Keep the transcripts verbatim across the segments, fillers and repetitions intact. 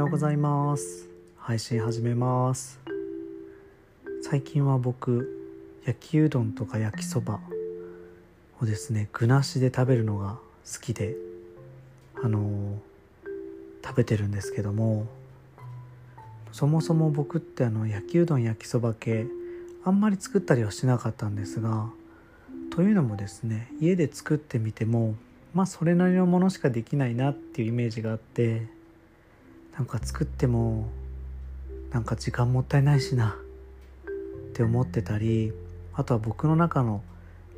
おはようございます。配信始めます。最近は僕焼きうどんとか焼きそばをですね具なしで食べるのが好きであのー、食べてるんですけども、そもそも僕ってあの焼きうどん焼きそば系あんまり作ったりはしなかったんですが、というのもですね家で作ってみてもまあそれなりのものしかできないなっていうイメージがあって、なんか作ってもなんか時間もったいないしなって思ってたり、あとは僕の中の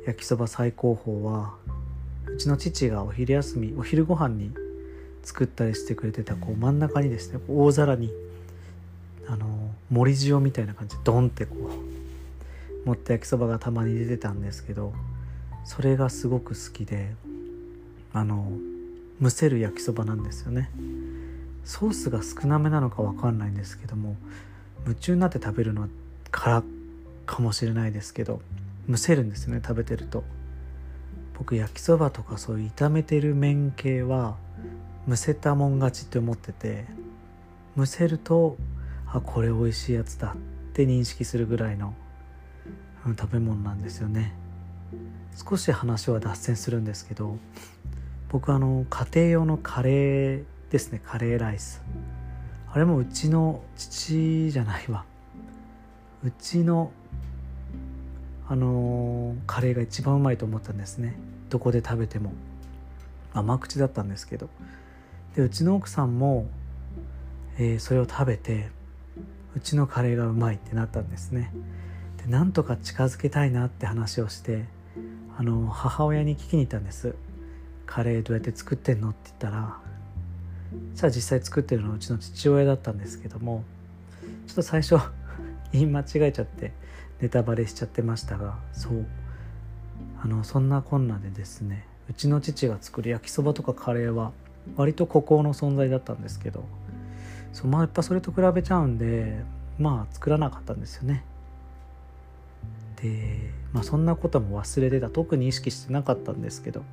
焼きそば最高峰はうちの父がお昼休みお昼ご飯に作ったりしてくれてたこう真ん中にですね大皿にあの盛り塩みたいな感じでドンってこう盛った焼きそばがたまに出てたんですけど、それがすごく好きであの蒸せる焼きそばなんですよね。ソースが少なめなのか分かんないんですけども、夢中になって食べるのからかもしれないですけど蒸せるんですよね食べてると。僕焼きそばとかそういう炒めてる麺系は蒸せたもん勝ちって思ってて、蒸せるとあこれ美味しいやつだって認識するぐらいの、うん、食べ物なんですよね。少し話は脱線するんですけど、僕あの家庭用のカレーですねカレーライス、あれもうちの父じゃないわうちのあのー、カレーが一番うまいと思ったんですね。どこで食べても甘口だったんですけど、でうちの奥さんも、えー、それを食べてうちのカレーがうまいってなったんですね。でなんとか近づけたいなって話をしてあのー、母親に聞きに行ったんです。カレーどうやって作ってんのって言ったら、じゃあ実際作ってるのはうちの父親だったんですけども、ちょっと最初言い間違えちゃってネタバレしちゃってましたが、そうあのそんなこんなでですねうちの父が作る焼きそばとかカレーは割と孤高の存在だったんですけど、そう、まあ、やっぱそれと比べちゃうんでまあ作らなかったんですよね。で、まあ、そんなことも忘れてた、特に意識してなかったんですけど、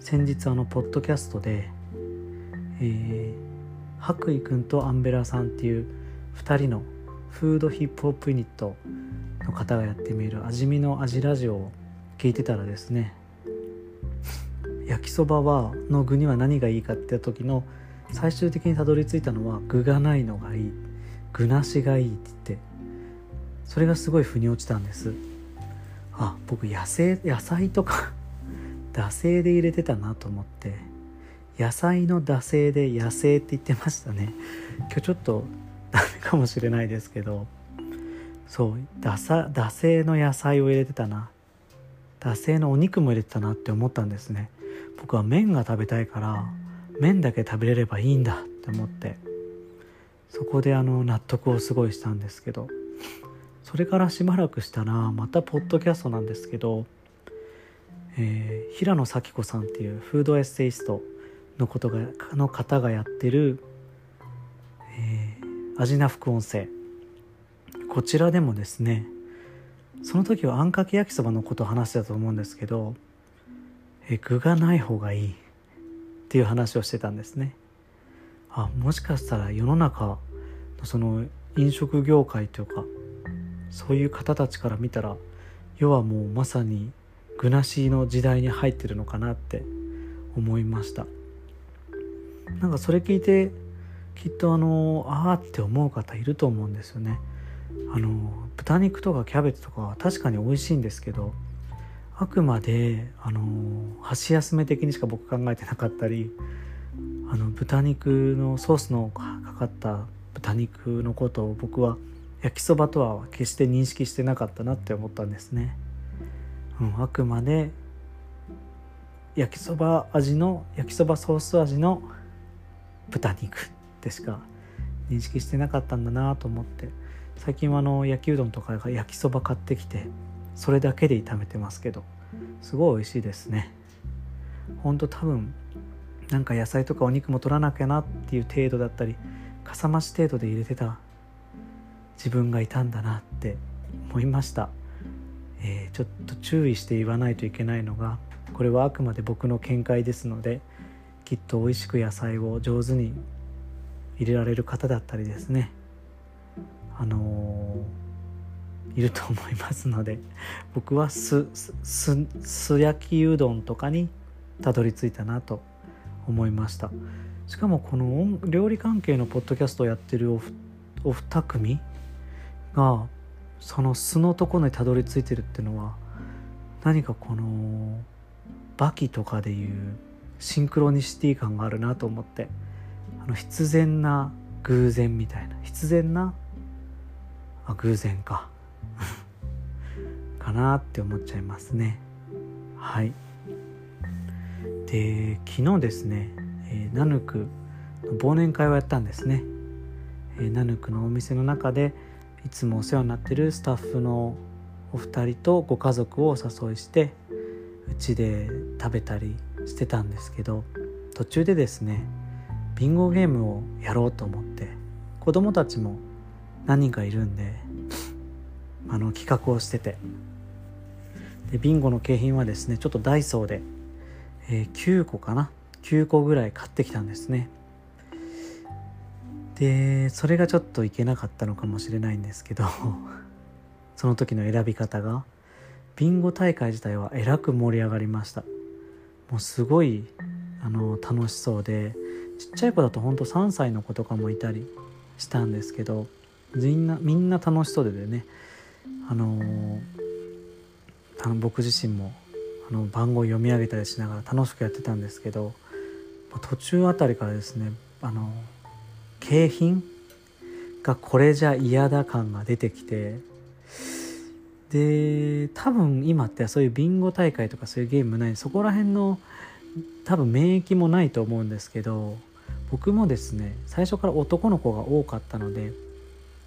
先日あのポッドキャストでえー、白衣くんとアンベラさんっていうふたりのフードヒップホップユニットの方がやってみる味見の味ラジオを聞いてたらですね焼きそばはの具には何がいいかって時の最終的にたどり着いたのは具がないのがいい、具なしがいいって言って、それがすごい腑に落ちたんです。あ、僕野生、野菜とか惰性で入れてたなと思って、野菜の惰性で野生って言ってましたね。今日ちょっとダメかもしれないですけど、そう惰さ、惰性の野菜を入れてたな、惰性のお肉も入れてたなって思ったんですね。僕は麺が食べたいから麺だけ食べれればいいんだって思って、そこであの納得をすごいしたんですけど、それからしばらくしたらまたポッドキャストなんですけど、えー、平野咲子さんっていうフードエッセイストのことがの方がやってる、えー、味な副音声、こちらでもですねその時はあんかけ焼きそばのことを話してたと思うんですけど、えー、具がない方がいいっていう話をしてたんですね。あ、もしかしたら世の中のその飲食業界というかそういう方たちから見たら世はもうまさに具なしの時代に入ってるのかなって思いました。なんかそれ聞いてきっとあのあーって思う方いると思うんですよね。あの豚肉とかキャベツとかは確かに美味しいんですけど、あくまであの箸休め的にしか僕考えてなかったり、あの豚肉のソースのかかった豚肉のことを僕は焼きそばとは決して認識してなかったなって思ったんですね、うん、あくまで焼きそば味の焼きそばソース味の豚肉ってしか認識してなかったんだなと思って、最近はあの焼きうどんとか焼きそば買ってきてそれだけで炒めてますけど、すごい美味しいですね。ほんと多分なんか野菜とかお肉も取らなきゃなっていう程度だったりかさ増し程度で入れてた自分がいたんだなって思いました、えー、ちょっと注意して言わないといけないのが、これはあくまで僕の見解ですので、きっと美味しく野菜を上手に入れられる方だったりですね、あのー、いると思いますので、僕はすす素焼きうどんとかにたどり着いたなと思いました。しかもこの料理関係のポッドキャストをやってるおふお二組がその素のところにたどり着いてるっていうのは、何かこのバキとかでいうシンクロニシティ感があるなと思って、あの必然な偶然みたいな、必然なあ偶然かかなって思っちゃいますね。はい。で、昨日ですね、えー、ナヌクの忘年会をやったんですね。えー、ナヌクのお店の中でいつもお世話になっているスタッフのお二人とご家族をお誘いしてうちで食べたりしてたんですけど、途中でですね、ビンゴゲームをやろうと思って、子供たちも何人かいるんであの企画をしてて、でビンゴの景品はですね、ちょっとダイソーでえー、きゅうこかなきゅうこぐらい買ってきたんですね。でそれがちょっといけなかったのかもしれないんですけどその時の選び方が、ビンゴ大会自体はえらく盛り上がりました。もうすごいあの楽しそうで、ちっちゃい子だとほんとさんさいの子とかもいたりしたんですけど、みんなみんな楽しそうでね、あのー、僕自身もあの番号を読み上げたりしながら楽しくやってたんですけど、途中あたりからですね、あの景品がこれじゃ嫌だ感が出てきて、で多分今ってそういうビンゴ大会とかそういうゲームない、そこら辺の多分免疫もないと思うんですけど、僕もですね最初から男の子が多かったので、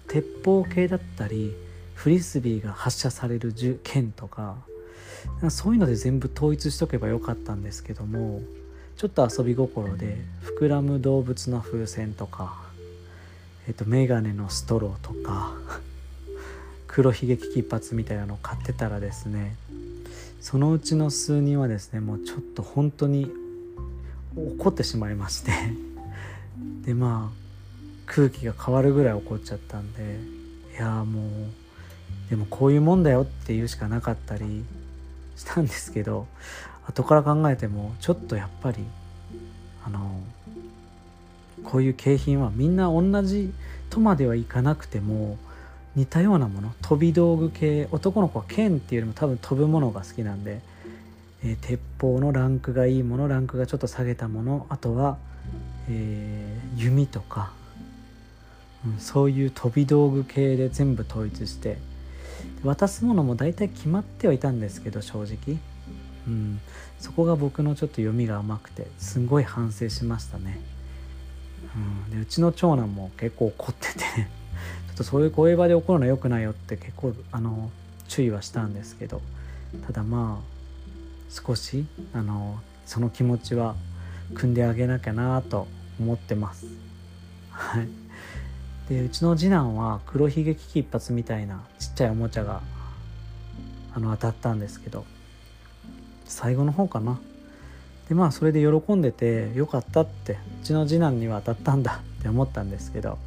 鉄砲系だったりフリスビーが発射される銃剣とかそういうので全部統一しとけばよかったんですけども、ちょっと遊び心で膨らむ動物の風船とか、えっと、メガネのストローとか黒ひげ危機一髪みたいなのを買ってたらですね、そのうちの数人はですね、もうちょっと本当に怒ってしまいましてでまあ空気が変わるぐらい怒っちゃったんで、いやもうでもこういうもんだよっていうしかなかったりしたんですけど、後から考えてもちょっとやっぱりあのこういう景品はみんな同じとまではいかなくても似たようなもの、飛び道具系、男の子は剣っていうよりも多分飛ぶものが好きなんで、えー、鉄砲のランクがいいもの、ランクがちょっと下げたもの、あとは、えー、弓とか、うん、そういう飛び道具系で全部統一して、渡すものも大体決まってはいたんですけど、正直、うん、そこが僕のちょっと読みが甘くてすごい反省しましたね。うん、でうちの長男も結構怒っててちょっとそういう声場で怒るのは良くないよって結構あの注意はしたんですけど、ただまあ少しあのその気持ちは汲んであげなきゃなと思ってます。はいでうちの次男は黒ひげ危機一髪みたいなちっちゃいおもちゃがあの当たったんですけど、最後の方かな、でまあそれで喜んでてよかったって、うちの次男には当たったんだって思ったんですけど、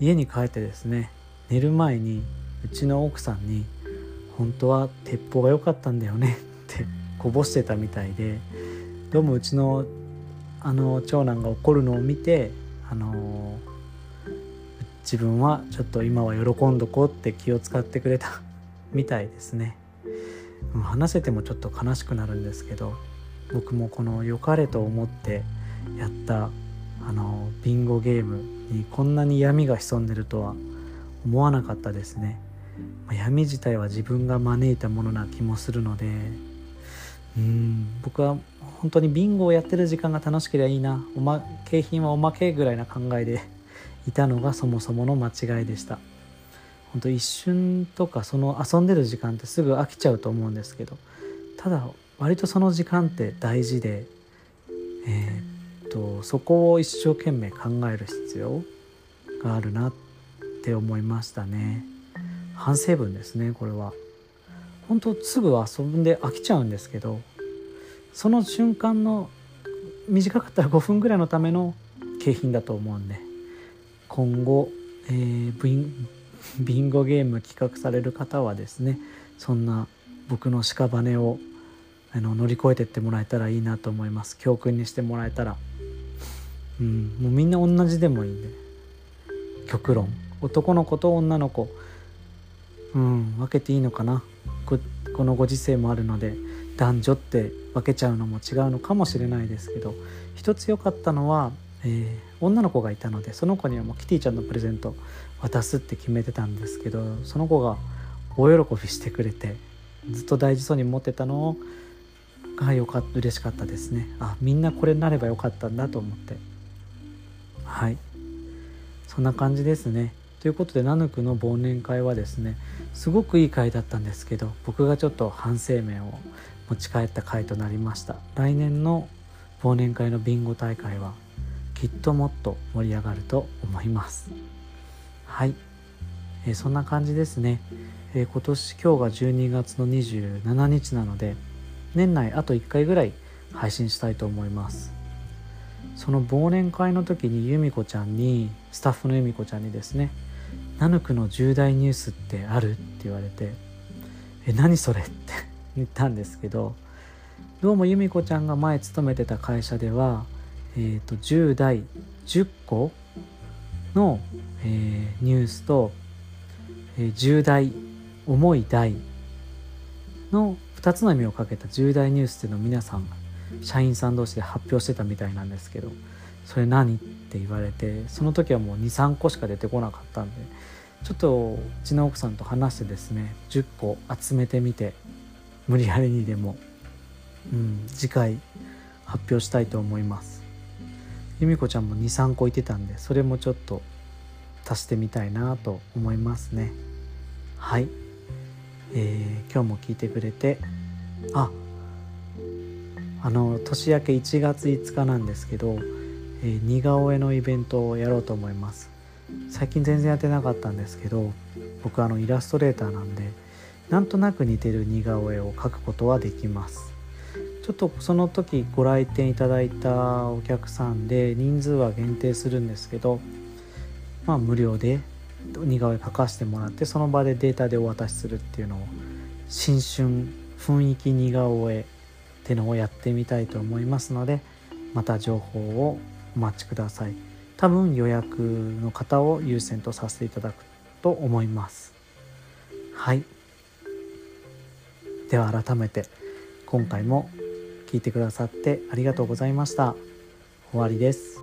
家に帰ってですね、寝る前にうちの奥さんに本当は鉄砲が良かったんだよねってこぼしてたみたいで、どうもうちのあの長男が怒るのを見て、あのー自分はちょっと今は喜んどこうって気を使ってくれたみたいですね。話せてもちょっと悲しくなるんですけど、僕もこの良かれと思ってやったあのビンゴゲームにこんなに闇が潜んでるとは思わなかったですね。闇自体は自分が招いたものな気もするので、うーん僕は本当にビンゴをやってる時間が楽しければいいな、おま、景品はおまけぐらいな考えでいたのがそもそもの間違いでした。本当一瞬とかその遊んでる時間ってすぐ飽きちゃうと思うんですけど、ただ割とその時間って大事で、えー、っとそこを一生懸命考える必要があるなって思いましたね。反省文ですね。これは本当すぐ遊んで飽きちゃうんですけど、その瞬間の短かったらごふんぐらいのための景品だと思うんで、今後、えー、ビン、ビンゴゲーム企画される方はですね、そんな僕の屍をあの乗り越えてってもらえたらいいなと思います。教訓にしてもらえたら、うん、もうみんな同じでもいいんで、極論男の子と女の子、うん、分けていいのかな。 こ, このご時世もあるので男女って分けちゃうのも違うのかもしれないですけど、一つ良かったのは、えー、女の子がいたので、その子にはもうキティちゃんのプレゼント渡すって決めてたんですけど、その子が大喜びしてくれて、ずっと大事そうに持ってたのがよかった嬉しかったですね。あ、みんなこれになればよかったんだと思って、はい、そんな感じですね。ということで、ナヌクの忘年会はですね、すごくいい会だったんですけど、僕がちょっと反省面を持ち帰った会となりました。来年の忘年会のビンゴ大会はきっともっと盛り上がると思います。はい、えー、そんな感じですね。えー、今年今日がじゅうにがつのにじゅうしちにちなので、年内あといっかいぐらい配信したいと思います。その忘年会の時に由美子ちゃんにスタッフの由美子ちゃんにですね、ナヌクの重大ニュースってあるって言われて、え何それって言ったんですけど、どうも由美子ちゃんが前勤めてた会社では、えー、と重大じゅっこの、えー、ニュースと、えー、重大重い大のふたつの意味をかけた重大ニュースっていうのを皆さん社員さん同士で発表してたみたいなんですけど、それ何って言われて、その時はもう に,さん 個しか出てこなかったんで、ちょっとうちの奥さんと話してですね、じゅっこ集めてみて、無理やりにでも、うん、次回発表したいと思います。由美子ちゃんも に,さん 個いてたんで、それもちょっと足してみたいなと思いますね。はい、えー、今日も聞いてくれて、ああの年明けいちがついつかなんですけど、えー、似顔絵のイベントをやろうと思います。最近全然やってなかったんですけど、僕あのイラストレーターなんで、なんとなく似てる似顔絵を描くことはできます。ちょっとその時ご来店いただいたお客さんで人数は限定するんですけど、まあ無料で似顔絵描かせてもらって、その場でデータでお渡しするっていうのを、新春雰囲気似顔絵ってのをやってみたいと思いますので、また情報をお待ちください。多分予約の方を優先とさせていただくと思います。はい、では改めて今回も聞いてくださってありがとうございました。終わりです。